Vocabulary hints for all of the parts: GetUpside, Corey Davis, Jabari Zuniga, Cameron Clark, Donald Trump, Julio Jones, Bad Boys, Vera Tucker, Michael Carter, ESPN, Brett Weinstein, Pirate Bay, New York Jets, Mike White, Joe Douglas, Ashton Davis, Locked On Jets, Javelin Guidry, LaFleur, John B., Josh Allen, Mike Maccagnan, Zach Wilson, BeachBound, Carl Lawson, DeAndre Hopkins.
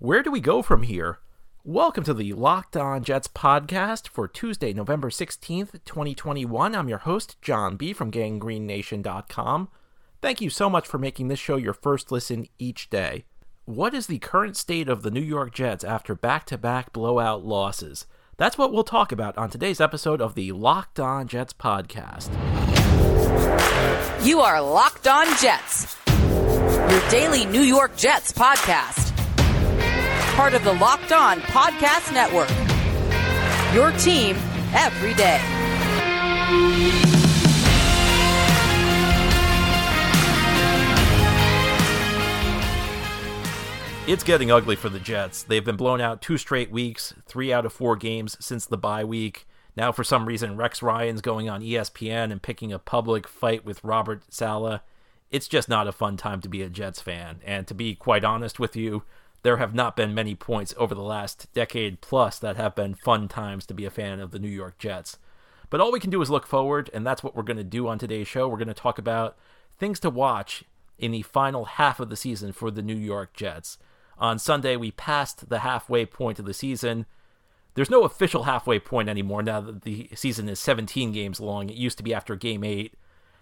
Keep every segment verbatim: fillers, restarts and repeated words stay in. Where do we go from here? Welcome to the Locked On Jets podcast for Tuesday, November sixteenth, twenty twenty-one. I'm your host, John B. from gangrene nation dot com. Thank you so much for making this show your first listen each day. What is the current state of the New York Jets after back-to-back blowout losses? That's what we'll talk about on today's episode of the Locked On Jets podcast. You are Locked On Jets, your daily New York Jets podcast. Part of the Locked On Podcast Network, your team every day. It's getting ugly for the Jets. They've been blown out two straight weeks, three out of four games since the bye week. Now, for some reason, Rex Ryan's going on E S P N and picking a public fight with Robert Saleh. It's just not a fun time to be a Jets fan. And to be quite honest with you, there have not been many points over the last decade plus that have been fun times to be a fan of the New York Jets. But all we can do is look forward, and that's what we're going to do on today's show. We're going to talk about things to watch in the final half of the season for the New York Jets. On Sunday, we passed the halfway point of the season. There's no official halfway point anymore now that the season is seventeen games long. It used to be after game eight.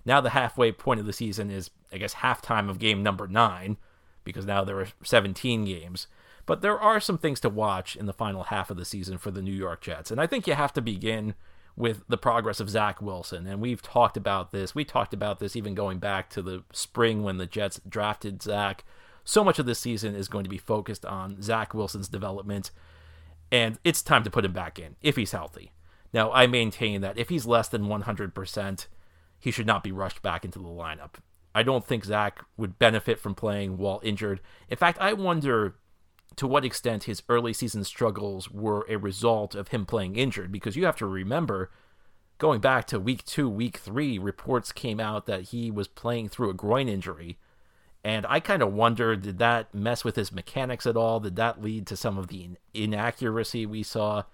Now the halfway point of the season is, I guess, halftime of game number nine, because now there are seventeen games. But there are some things to watch in the final half of the season for the New York Jets. And I think you have to begin with the progress of Zach Wilson. And we've talked about this. We talked about this even going back to the spring when the Jets drafted Zach. So much of this season is going to be focused on Zach Wilson's development. And it's time to put him back in, if he's healthy. Now, I maintain that if he's less than one hundred percent, he should not be rushed back into the lineup. I don't think Zach would benefit from playing while injured. In fact, I wonder to what extent his early season struggles were a result of him playing injured, because you have to remember, going back to week two, week three, reports came out that he was playing through a groin injury, and I kind of wonder, did that mess with his mechanics at all? Did that lead to some of the inaccuracy we saw?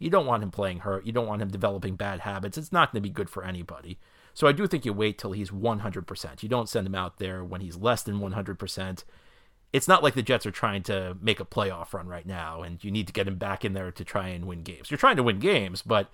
You don't want him playing hurt. You don't want him developing bad habits. It's not going to be good for anybody. So I do think you wait till he's one hundred percent. You don't send him out there when he's less than one hundred percent. It's not like the Jets are trying to make a playoff run right now, and you need to get him back in there to try and win games. You're trying to win games, but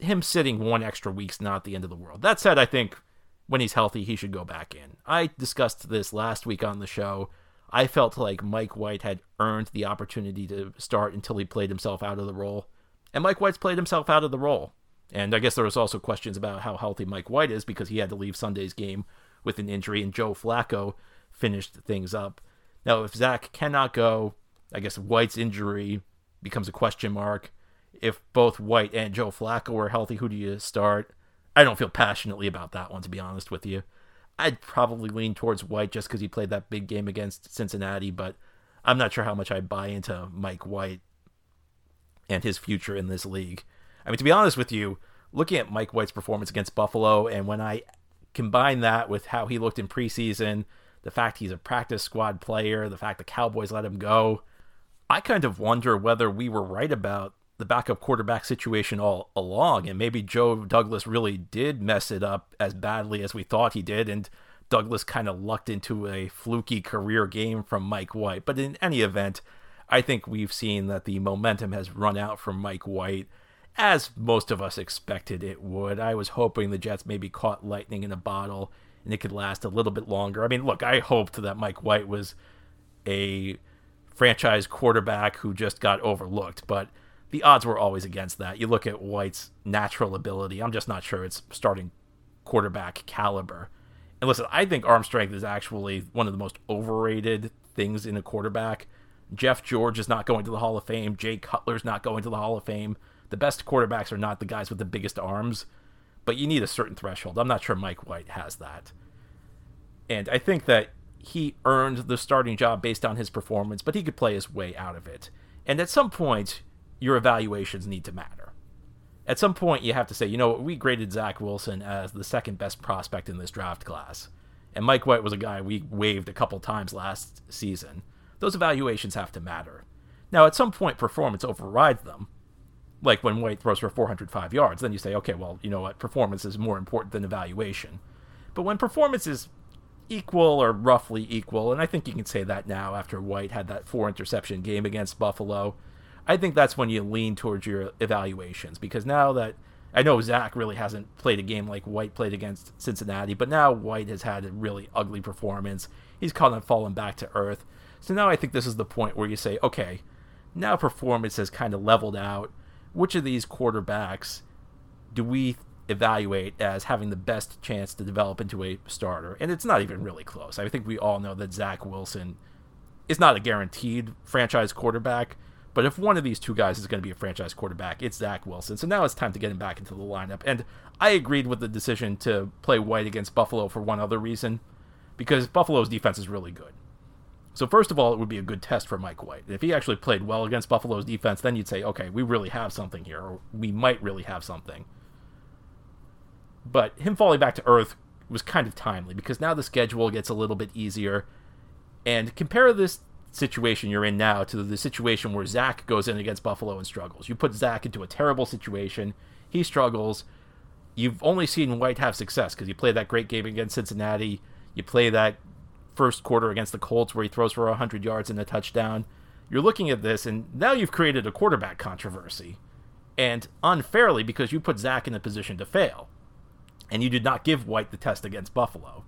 him sitting one extra week's not the end of the world. That said, I think when he's healthy, he should go back in. I discussed this last week on the show. I felt like Mike White had earned the opportunity to start until he played himself out of the role. And Mike White's played himself out of the role. And I guess there was also questions about how healthy Mike White is, because he had to leave Sunday's game with an injury, and Joe Flacco finished things up. Now, if Zach cannot go, I guess White's injury becomes a question mark. If both White and Joe Flacco are healthy, who do you start? I don't feel passionately about that one, to be honest with you. I'd probably lean towards White just because he played that big game against Cincinnati, but I'm not sure how much I buy into Mike White and his future in this league. I mean, to be honest with you, looking at Mike White's performance against Buffalo, and when I combine that with how he looked in preseason, the fact he's a practice squad player, the fact the Cowboys let him go, I kind of wonder whether we were right about the backup quarterback situation all along, and maybe Joe Douglas really did mess it up as badly as we thought he did, and Douglas kind of lucked into a fluky career game from Mike White. But in any event, I think we've seen that the momentum has run out from Mike White, as most of us expected it would. I was hoping the Jets maybe caught lightning in a bottle and it could last a little bit longer. I mean, look, I hoped that Mike White was a franchise quarterback who just got overlooked, but the odds were always against that. You look at White's natural ability. I'm just not sure it's starting quarterback caliber. And listen, I think arm strength is actually one of the most overrated things in a quarterback. Jeff George is not going to the Hall of Fame. Jay Cutler's not going to the Hall of Fame. The best quarterbacks are not the guys with the biggest arms, but you need a certain threshold. I'm not sure Mike White has that. And I think that he earned the starting job based on his performance, but he could play his way out of it. And at some point, your evaluations need to matter. At some point, you have to say, you know what, we graded Zach Wilson as the second best prospect in this draft class. And Mike White was a guy we waived a couple times last season. Those evaluations have to matter. Now, at some point, performance overrides them. Like when White throws for four hundred five yards, then you say, okay, well, you know what? Performance is more important than evaluation. But when performance is equal or roughly equal, and I think you can say that now after White had that four interception game against Buffalo. I think that's when you lean towards your evaluations, because now that I know Zach really hasn't played a game like White played against Cincinnati, but now White has had a really ugly performance. He's kind of fallen back to earth. So now I think this is the point where you say, okay, now performance has kind of leveled out. Which of these quarterbacks do we evaluate as having the best chance to develop into a starter? And it's not even really close. I think we all know that Zach Wilson is not a guaranteed franchise quarterback, but if one of these two guys is going to be a franchise quarterback, it's Zach Wilson. So now it's time to get him back into the lineup. And I agreed with the decision to play White against Buffalo for one other reason, because Buffalo's defense is really good. So first of all, it would be a good test for Mike White. If he actually played well against Buffalo's defense, then you'd say, okay, we really have something here, or we might really have something. But him falling back to earth was kind of timely, because now the schedule gets a little bit easier. And compare this situation you're in now to the situation where Zach goes in against Buffalo and struggles. You put Zach into a terrible situation. He struggles. You've only seen White have success because you play that great game against Cincinnati. You play that first quarter against the Colts where he throws for one hundred yards and a touchdown. You're looking at this, and now you've created a quarterback controversy. And unfairly, because you put Zach in a position to fail. And you did not give White the test against Buffalo.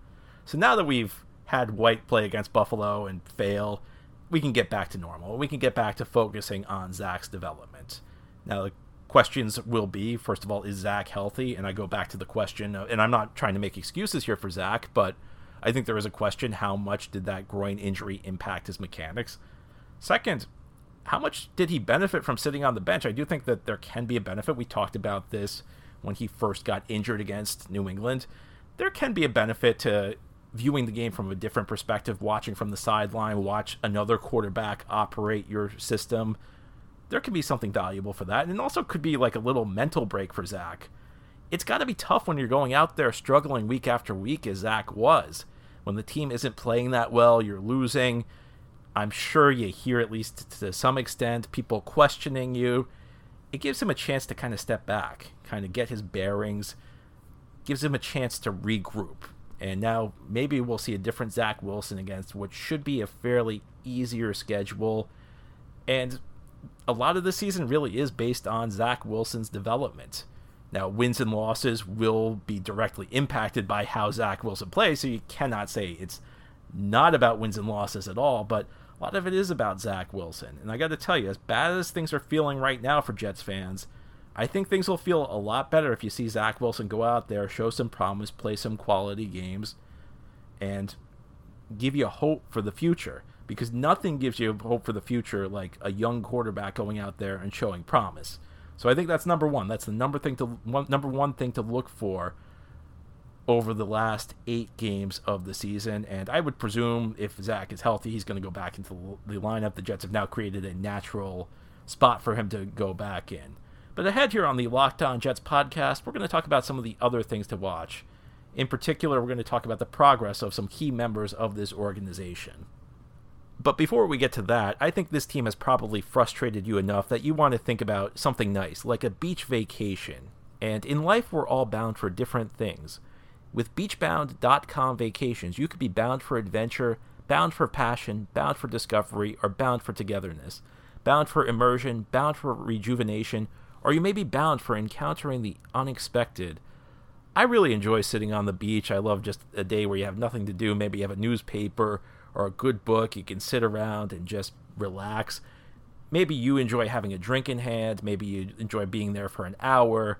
So now that we've had White play against Buffalo and fail, we can get back to normal. We can get back to focusing on Zach's development. Now, the questions will be, first of all, is Zach healthy? And I go back to the question, and I'm not trying to make excuses here for Zach, but I think there is a question, how much did that groin injury impact his mechanics? Second, how much did he benefit from sitting on the bench? I do think that there can be a benefit. We talked about this when he first got injured against New England. There can be a benefit to viewing the game from a different perspective, watching from the sideline, watch another quarterback operate your system. There can be something valuable for that. And it also could be like a little mental break for Zach. It's got to be tough when you're going out there struggling week after week as Zach was. When the team isn't playing that well, you're losing. I'm sure you hear, at least to some extent, people questioning you. It gives him a chance to kind of step back, kind of get his bearings, gives him a chance to regroup. And now maybe we'll see a different Zach Wilson against what should be a fairly easier schedule. And a lot of this season really is based on Zach Wilson's development. Now, wins and losses will be directly impacted by how Zach Wilson plays, so you cannot say it's not about wins and losses at all, but a lot of it is about Zach Wilson. And I got to tell you, as bad as things are feeling right now for Jets fans, I think things will feel a lot better if you see Zach Wilson go out there, show some promise, play some quality games, and give you hope for the future. Because nothing gives you hope for the future like a young quarterback going out there and showing promise. So I think that's number one. That's the number thing to one, number one thing to look for over the last eight games of the season. And I would presume if Zach is healthy, he's going to go back into the lineup. The Jets have now created a natural spot for him to go back in. But ahead here on the Locked On Jets podcast, we're going to talk about some of the other things to watch. In particular, we're going to talk about the progress of some key members of this organization. But before we get to that, I think this team has probably frustrated you enough that you want to think about something nice, like a beach vacation. And in life, we're all bound for different things. With beach bound dot com vacations, you could be bound for adventure, bound for passion, bound for discovery, or bound for togetherness, bound for immersion, bound for rejuvenation, or you may be bound for encountering the unexpected. I really enjoy sitting on the beach. I love just a day where you have nothing to do. Maybe you have a newspaper or a good book. You can sit around and just relax. Maybe you enjoy having a drink in hand. Maybe you enjoy being there for an hour.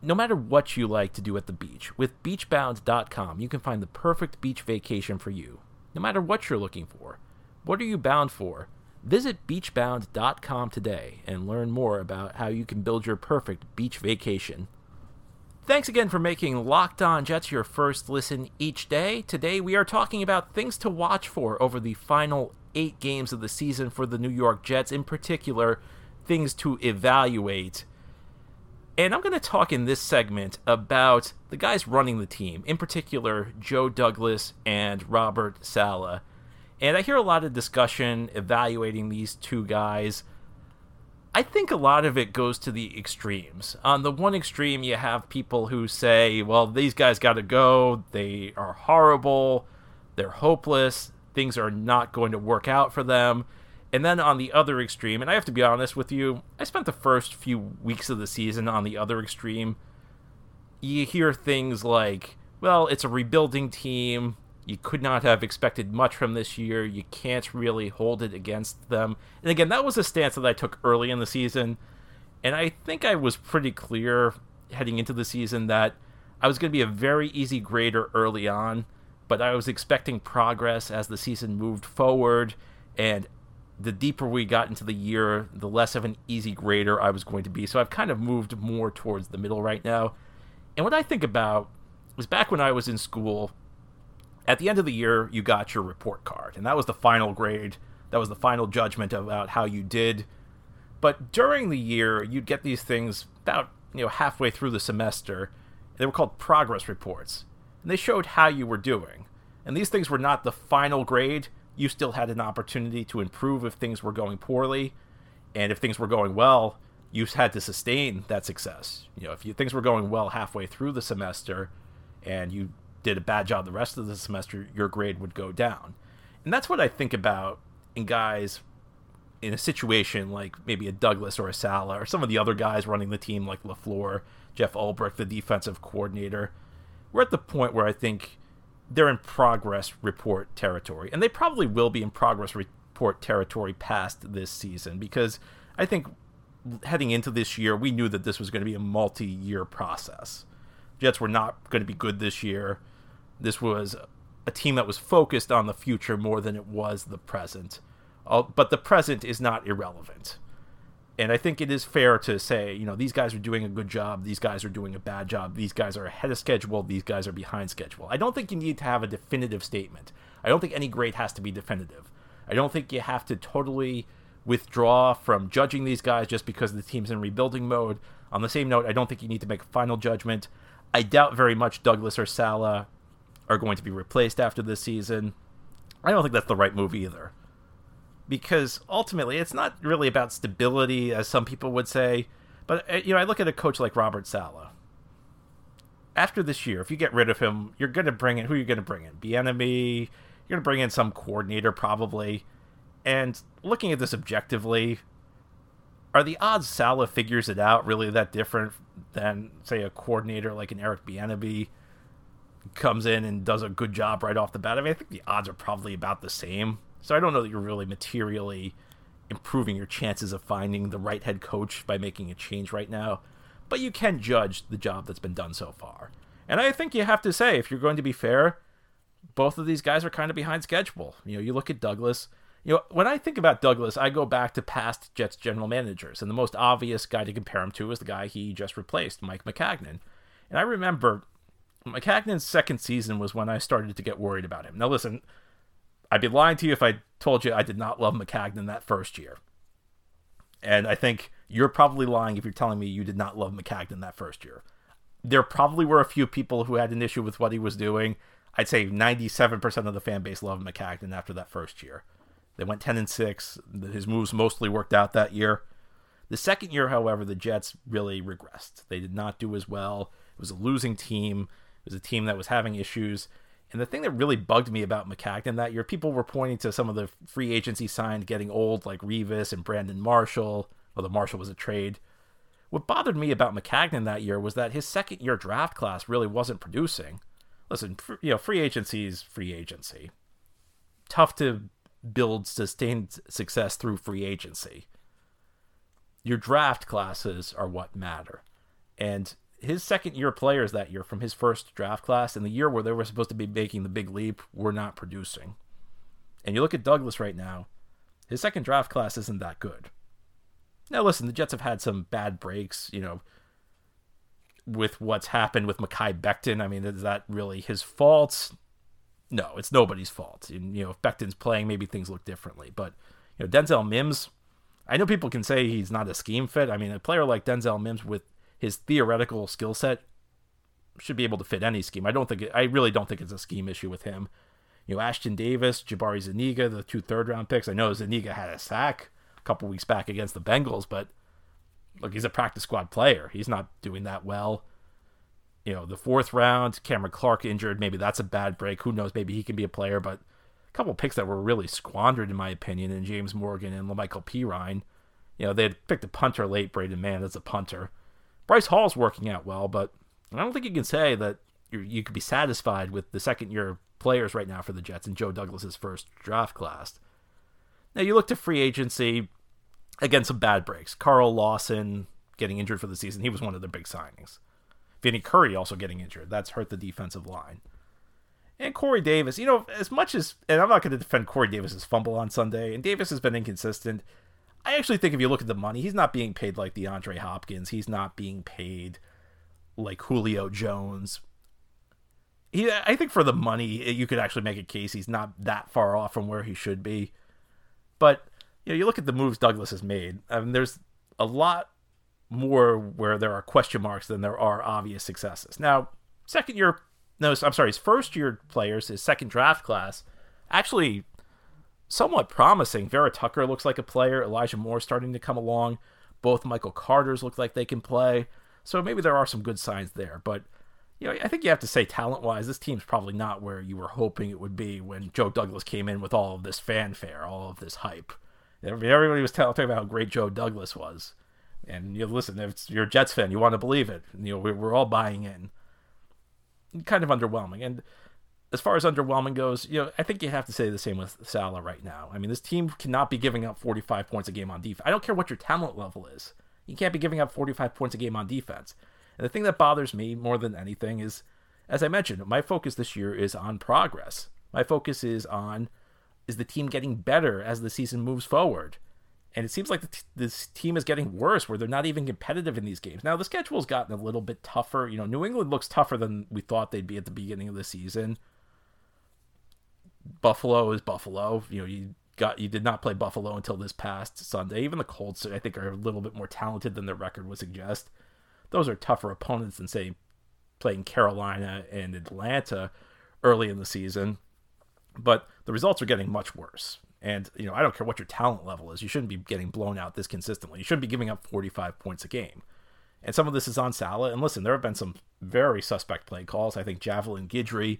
No matter what you like to do at the beach, with beach bound dot com, you can find the perfect beach vacation for you, no matter what you're looking for. What are you bound for? Visit beach bound dot com today and learn more about how you can build your perfect beach vacation. Thanks again for making Locked On Jets your first listen each day. Today we are talking about things to watch for over the final eight games of the season for the New York Jets, in particular, things to evaluate. And I'm going to talk in this segment about the guys running the team, in particular, Joe Douglas and Robert Saleh. And I hear a lot of discussion evaluating these two guys. I think a lot of it goes to the extremes. On the one extreme, you have people who say, well, these guys got to go. They are horrible. They're hopeless. Things are not going to work out for them. And then on the other extreme, and I have to be honest with you, I spent the first few weeks of the season on the other extreme. You hear things like, well, it's a rebuilding team. You could not have expected much from this year. You can't really hold it against them. And again, that was a stance that I took early in the season. And I think I was pretty clear heading into the season that I was going to be a very easy grader early on, but I was expecting progress as the season moved forward. And the deeper we got into the year, the less of an easy grader I was going to be. So I've kind of moved more towards the middle right now. And what I think about is back when I was in school, at the end of the year, you got your report card, and that was the final grade. That was the final judgment about how you did. But during the year, you'd get these things about, you know, halfway through the semester. They were called progress reports, and they showed how you were doing. And these things were not the final grade. You still had an opportunity to improve if things were going poorly, and if things were going well, you had to sustain that success. You know, if you, things were going well halfway through the semester, and you did a bad job the rest of the semester, your grade would go down. And that's what I think about in guys in a situation like maybe a Douglas or a Saleh or some of the other guys running the team like LaFleur, Jeff Ulbrich, the defensive coordinator. We're at the point where I think they're in progress report territory, and they probably will be in progress report territory past this season, because I think heading into this year, we knew that this was going to be a multi-year process. Jets were not going to be good this year. This was a team that was focused on the future more than it was the present. Uh, but the present is not irrelevant. And I think it is fair to say, you know, these guys are doing a good job. These guys are doing a bad job. These guys are ahead of schedule. These guys are behind schedule. I don't think you need to have a definitive statement. I don't think any grade has to be definitive. I don't think you have to totally withdraw from judging these guys just because the team's in rebuilding mode. On the same note, I don't think you need to make a final judgment. I doubt very much Douglas or Saleh are going to be replaced after this season. I don't think that's the right move either, because ultimately it's not really about stability, as some people would say. But, you know, I look at a coach like Robert Saleh. After this year, if you get rid of him, you're going to bring in who you're going to bring in. Biennemi, you're going to bring in some coordinator probably. And looking at this objectively, are the odds Saleh figures it out really that different than, say, a coordinator like an Eric Biennemi comes in and does a good job right off the bat? I mean, I think the odds are probably about the same. So I don't know that you're really materially improving your chances of finding the right head coach by making a change right now. But you can judge the job that's been done so far. And I think you have to say, if you're going to be fair, both of these guys are kind of behind schedule. You know, you look at Douglas. You know, when I think about Douglas, I go back to past Jets general managers, and the most obvious guy to compare him to is the guy he just replaced, Mike Maccagnan. And I remember Maccagnan's second season was when I started to get worried about him. Now listen, I'd be lying to you if I told you I did not love Maccagnan that first year. And I think you're probably lying if you're telling me you did not love Maccagnan that first year. There probably were a few people who had an issue with what he was doing. I'd say ninety-seven percent of the fan base loved Maccagnan after that first year. They went ten and six. His moves mostly worked out that year. The second year, however, the Jets really regressed. They did not do as well. It was a losing team. It was a team that was having issues. And the thing that really bugged me about Maccagnan that year, people were pointing to some of the free agency signed getting old, like Revis and Brandon Marshall, although Marshall was a trade. What bothered me about Maccagnan that year was that his second-year draft class really wasn't producing. Listen, you know, free agency is free agency. Tough to build sustained success through free agency. Your draft classes are what matter. And his second year players that year from his first draft class in the year where they were supposed to be making the big leap were not producing. And you look at Douglas right now, his second draft class isn't that good. Now listen, the Jets have had some bad breaks, you know, with what's happened with Mekhi Becton. I mean, is that really his fault? No, it's nobody's fault. And, you know, if Becton's playing, maybe things look differently. But, you know, Denzel Mims, I know people can say he's not a scheme fit. I mean, a player like Denzel Mims with his theoretical skill set should be able to fit any scheme. I don't think, it, I really don't think it's a scheme issue with him. You know, Ashton Davis, Jabari Zuniga, the two third round picks. I know Zuniga had a sack a couple weeks back against the Bengals, but look, he's a practice squad player. He's not doing that well. You know, the fourth round, Cameron Clark injured. Maybe that's a bad break. Who knows? Maybe he can be a player. But a couple of picks that were really squandered, in my opinion, and James Morgan and Lamichael Pearine. You know, they had picked a punter late, Brayden Mann. That's a punter. Bryce Hall's working out well, but I don't think you can say that you're, you could be satisfied with the second-year players right now for the Jets and Joe Douglas' first draft class. Now, you look to free agency, again, some bad breaks. Carl Lawson getting injured for the season. He was one of their big signings. Vinny Curry also getting injured. That's hurt the defensive line. And Corey Davis, you know, as much as... And I'm not going to defend Corey Davis' fumble on Sunday, and Davis has been inconsistent. I actually think if you look at the money, he's not being paid like DeAndre Hopkins. He's not being paid like Julio Jones. He, I think for the money, you could actually make a case he's not that far off from where he should be. But, you know, you look at the moves Douglas has made. I mean, there's a lot more where there are question marks than there are obvious successes. Now, second year, no, I'm sorry, his first year players, his second draft class, actually somewhat promising. Vera Tucker looks like a player. Elijah Moore's starting to come along. Both Michael Carters look like they can play. So maybe there are some good signs there. But, you know, I think you have to say talent-wise, this team's probably not where you were hoping it would be when Joe Douglas came in with all of this fanfare, all of this hype. Everybody was talking about how great Joe Douglas was. And, you know, listen, if you're a Jets fan, you want to believe it. You know, we're all buying in. Kind of underwhelming. And as far as underwhelming goes, you know, I think you have to say the same with Saleh right now. I mean, this team cannot be giving up forty-five points a game on defense. I don't care what your talent level is. You can't be giving up forty-five points a game on defense. And the thing that bothers me more than anything is, as I mentioned, my focus this year is on progress. My focus is on, is the team getting better as the season moves forward? And it seems like the t- this team is getting worse, where they're not even competitive in these games. Now, the schedule's gotten a little bit tougher. You know, New England looks tougher than we thought they'd be at the beginning of the season. Buffalo is Buffalo. You know, you got you did not play Buffalo until this past Sunday. Even the Colts, I think, are a little bit more talented than their record would suggest. Those are tougher opponents than, say, playing Carolina and Atlanta early in the season. But the results are getting much worse. And, you know, I don't care what your talent level is. You shouldn't be getting blown out this consistently. You shouldn't be giving up forty-five points a game. And some of this is on Saleh. And listen, there have been some very suspect play calls. I think Javelin Guidry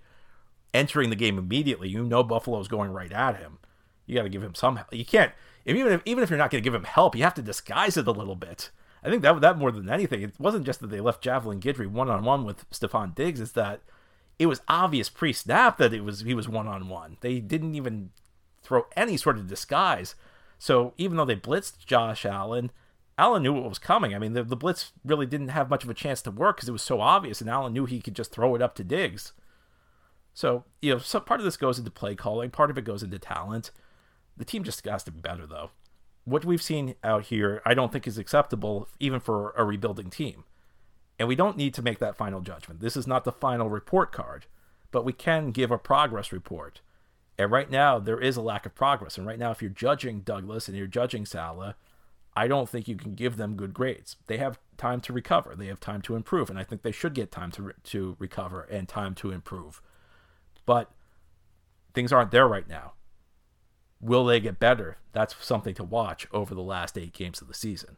entering the game immediately, you know Buffalo's going right at him. You got to give him some help. You can't, even if, even if you're not going to give him help, you have to disguise it a little bit. I think that that more than anything, it wasn't just that they left Javelin Guidry one-on-one with Stephon Diggs. It's that it was obvious pre-snap that it was he was one-on-one. They didn't even throw any sort of disguise. So even though they blitzed Josh Allen, Allen knew what was coming. I mean, the, the blitz really didn't have much of a chance to work because it was so obvious, and Allen knew he could just throw it up to Diggs. So, you know, so part of this goes into play calling, part of it goes into talent. The team just has to be better, though. What we've seen out here, I don't think is acceptable, even for a rebuilding team. And we don't need to make that final judgment. This is not the final report card, but we can give a progress report. And right now, there is a lack of progress. And right now, if you're judging Douglas and you're judging Saleh, I don't think you can give them good grades. They have time to recover. They have time to improve. And I think they should get time to re- to recover and time to improve. But things aren't there right now. Will they get better? That's something to watch over the last eight games of the season.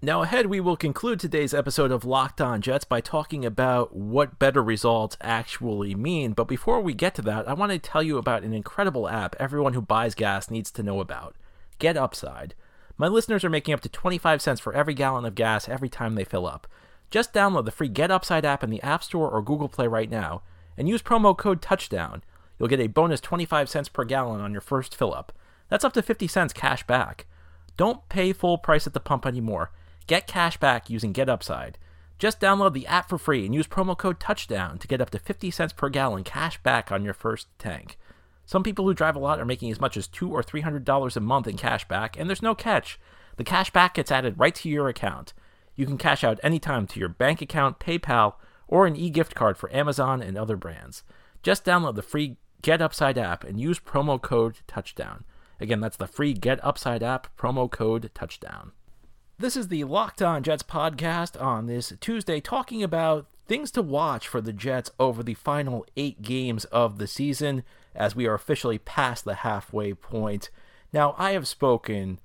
Now ahead, we will conclude today's episode of Locked On Jets by talking about what better results actually mean. But before we get to that, I want to tell you about an incredible app everyone who buys gas needs to know about, GetUpside. My listeners are making up to twenty-five cents for every gallon of gas every time they fill up. Just download the free GetUpside app in the App Store or Google Play right now and use promo code TOUCHDOWN. You'll get a bonus twenty-five cents per gallon on your first fill-up. That's up to fifty cents cash back. Don't pay full price at the pump anymore. Get cash back using GetUpside. Just download the app for free and use promo code TOUCHDOWN to get up to fifty cents per gallon cash back on your first tank. Some people who drive a lot are making as much as two hundred dollars or three hundred dollars a month in cash back, and there's no catch. The cash back gets added right to your account. You can cash out anytime to your bank account, PayPal, or an e-gift card for Amazon and other brands. Just download the free GetUpside app and use promo code TOUCHDOWN. Again, that's the free GetUpside app, promo code TOUCHDOWN. This is the Locked On Jets podcast on this Tuesday, talking about things to watch for the Jets over the final eight games of the season as we are officially past the halfway point. Now, I have spoken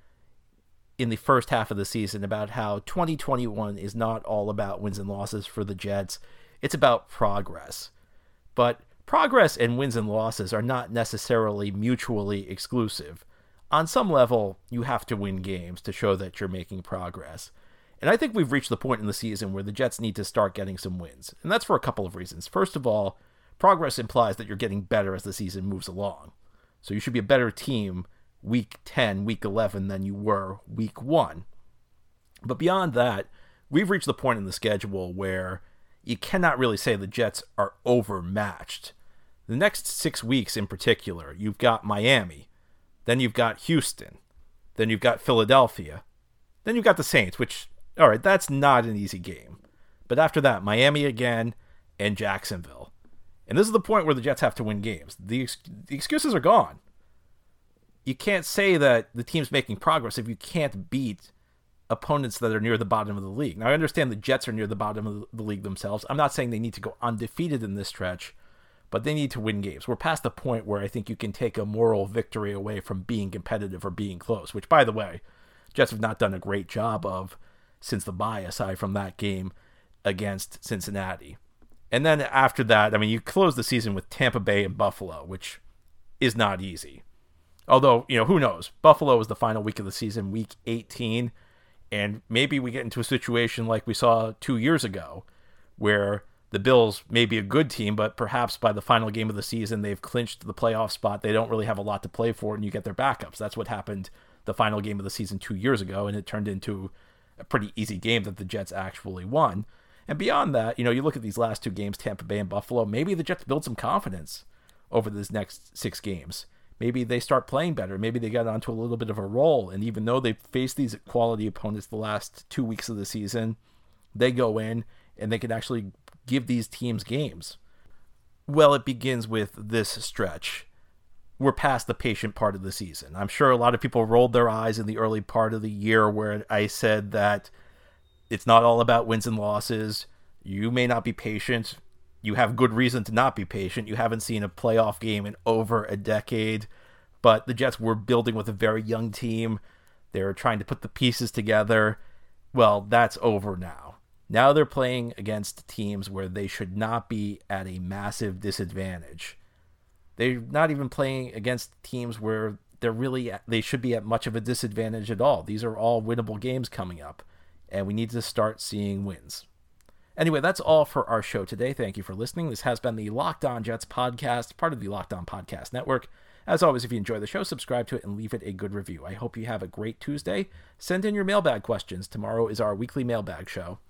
in the first half of the season about how twenty twenty-one is not all about wins and losses for the Jets. It's about progress. But progress and wins and losses are not necessarily mutually exclusive. On some level, you have to win games to show that you're making progress. And I think we've reached the point in the season where the Jets need to start getting some wins. And that's for a couple of reasons. First of all, progress implies that you're getting better as the season moves along. So you should be a better team week ten, week eleven than you were week one. But beyond that, we've reached the point in the schedule where you cannot really say the Jets are overmatched. The next six weeks in particular, you've got Miami, then you've got Houston, then you've got Philadelphia, then you've got the Saints, which, all right, that's not an easy game. But after that, Miami again and Jacksonville. And this is the point where the Jets have to win games. The, ex- the excuses are gone. You can't say that the team's making progress if you can't beat opponents that are near the bottom of the league. Now, I understand the Jets are near the bottom of the league themselves. I'm not saying they need to go undefeated in this stretch, but they need to win games. We're past the point where I think you can take a moral victory away from being competitive or being close, which, by the way, Jets have not done a great job of since the bye, aside from that game against Cincinnati. And then after that, I mean, you close the season with Tampa Bay and Buffalo, which is not easy. Although, you know, who knows? Buffalo is the final week of the season, week eighteen, and maybe we get into a situation like we saw two years ago where the Bills may be a good team, but perhaps by the final game of the season, they've clinched the playoff spot. They don't really have a lot to play for, and you get their backups. That's what happened the final game of the season two years ago, and it turned into a pretty easy game that the Jets actually won. And beyond that, you know, you look at these last two games, Tampa Bay and Buffalo, maybe the Jets build some confidence over these next six games. Maybe they start playing better. Maybe they got onto a little bit of a roll. And even though they've faced these quality opponents the last two weeks of the season, they go in and they can actually give these teams games. Well, it begins with this stretch. We're past the patient part of the season. I'm sure a lot of people rolled their eyes in the early part of the year where I said that it's not all about wins and losses. You may not be patient. You have good reason to not be patient. You haven't seen a playoff game in over a decade. But the Jets were building with a very young team. They were trying to put the pieces together. Well, that's over now. Now they're playing against teams where they should not be at a massive disadvantage. They're not even playing against teams where they're really they should be at much of a disadvantage at all. These are all winnable games coming up, and we need to start seeing wins. Anyway, that's all for our show today. Thank you for listening. This has been the Locked On Jets podcast, part of the Locked On Podcast Network. As always, if you enjoy the show, subscribe to it and leave it a good review. I hope you have a great Tuesday. Send in your mailbag questions. Tomorrow is our weekly mailbag show.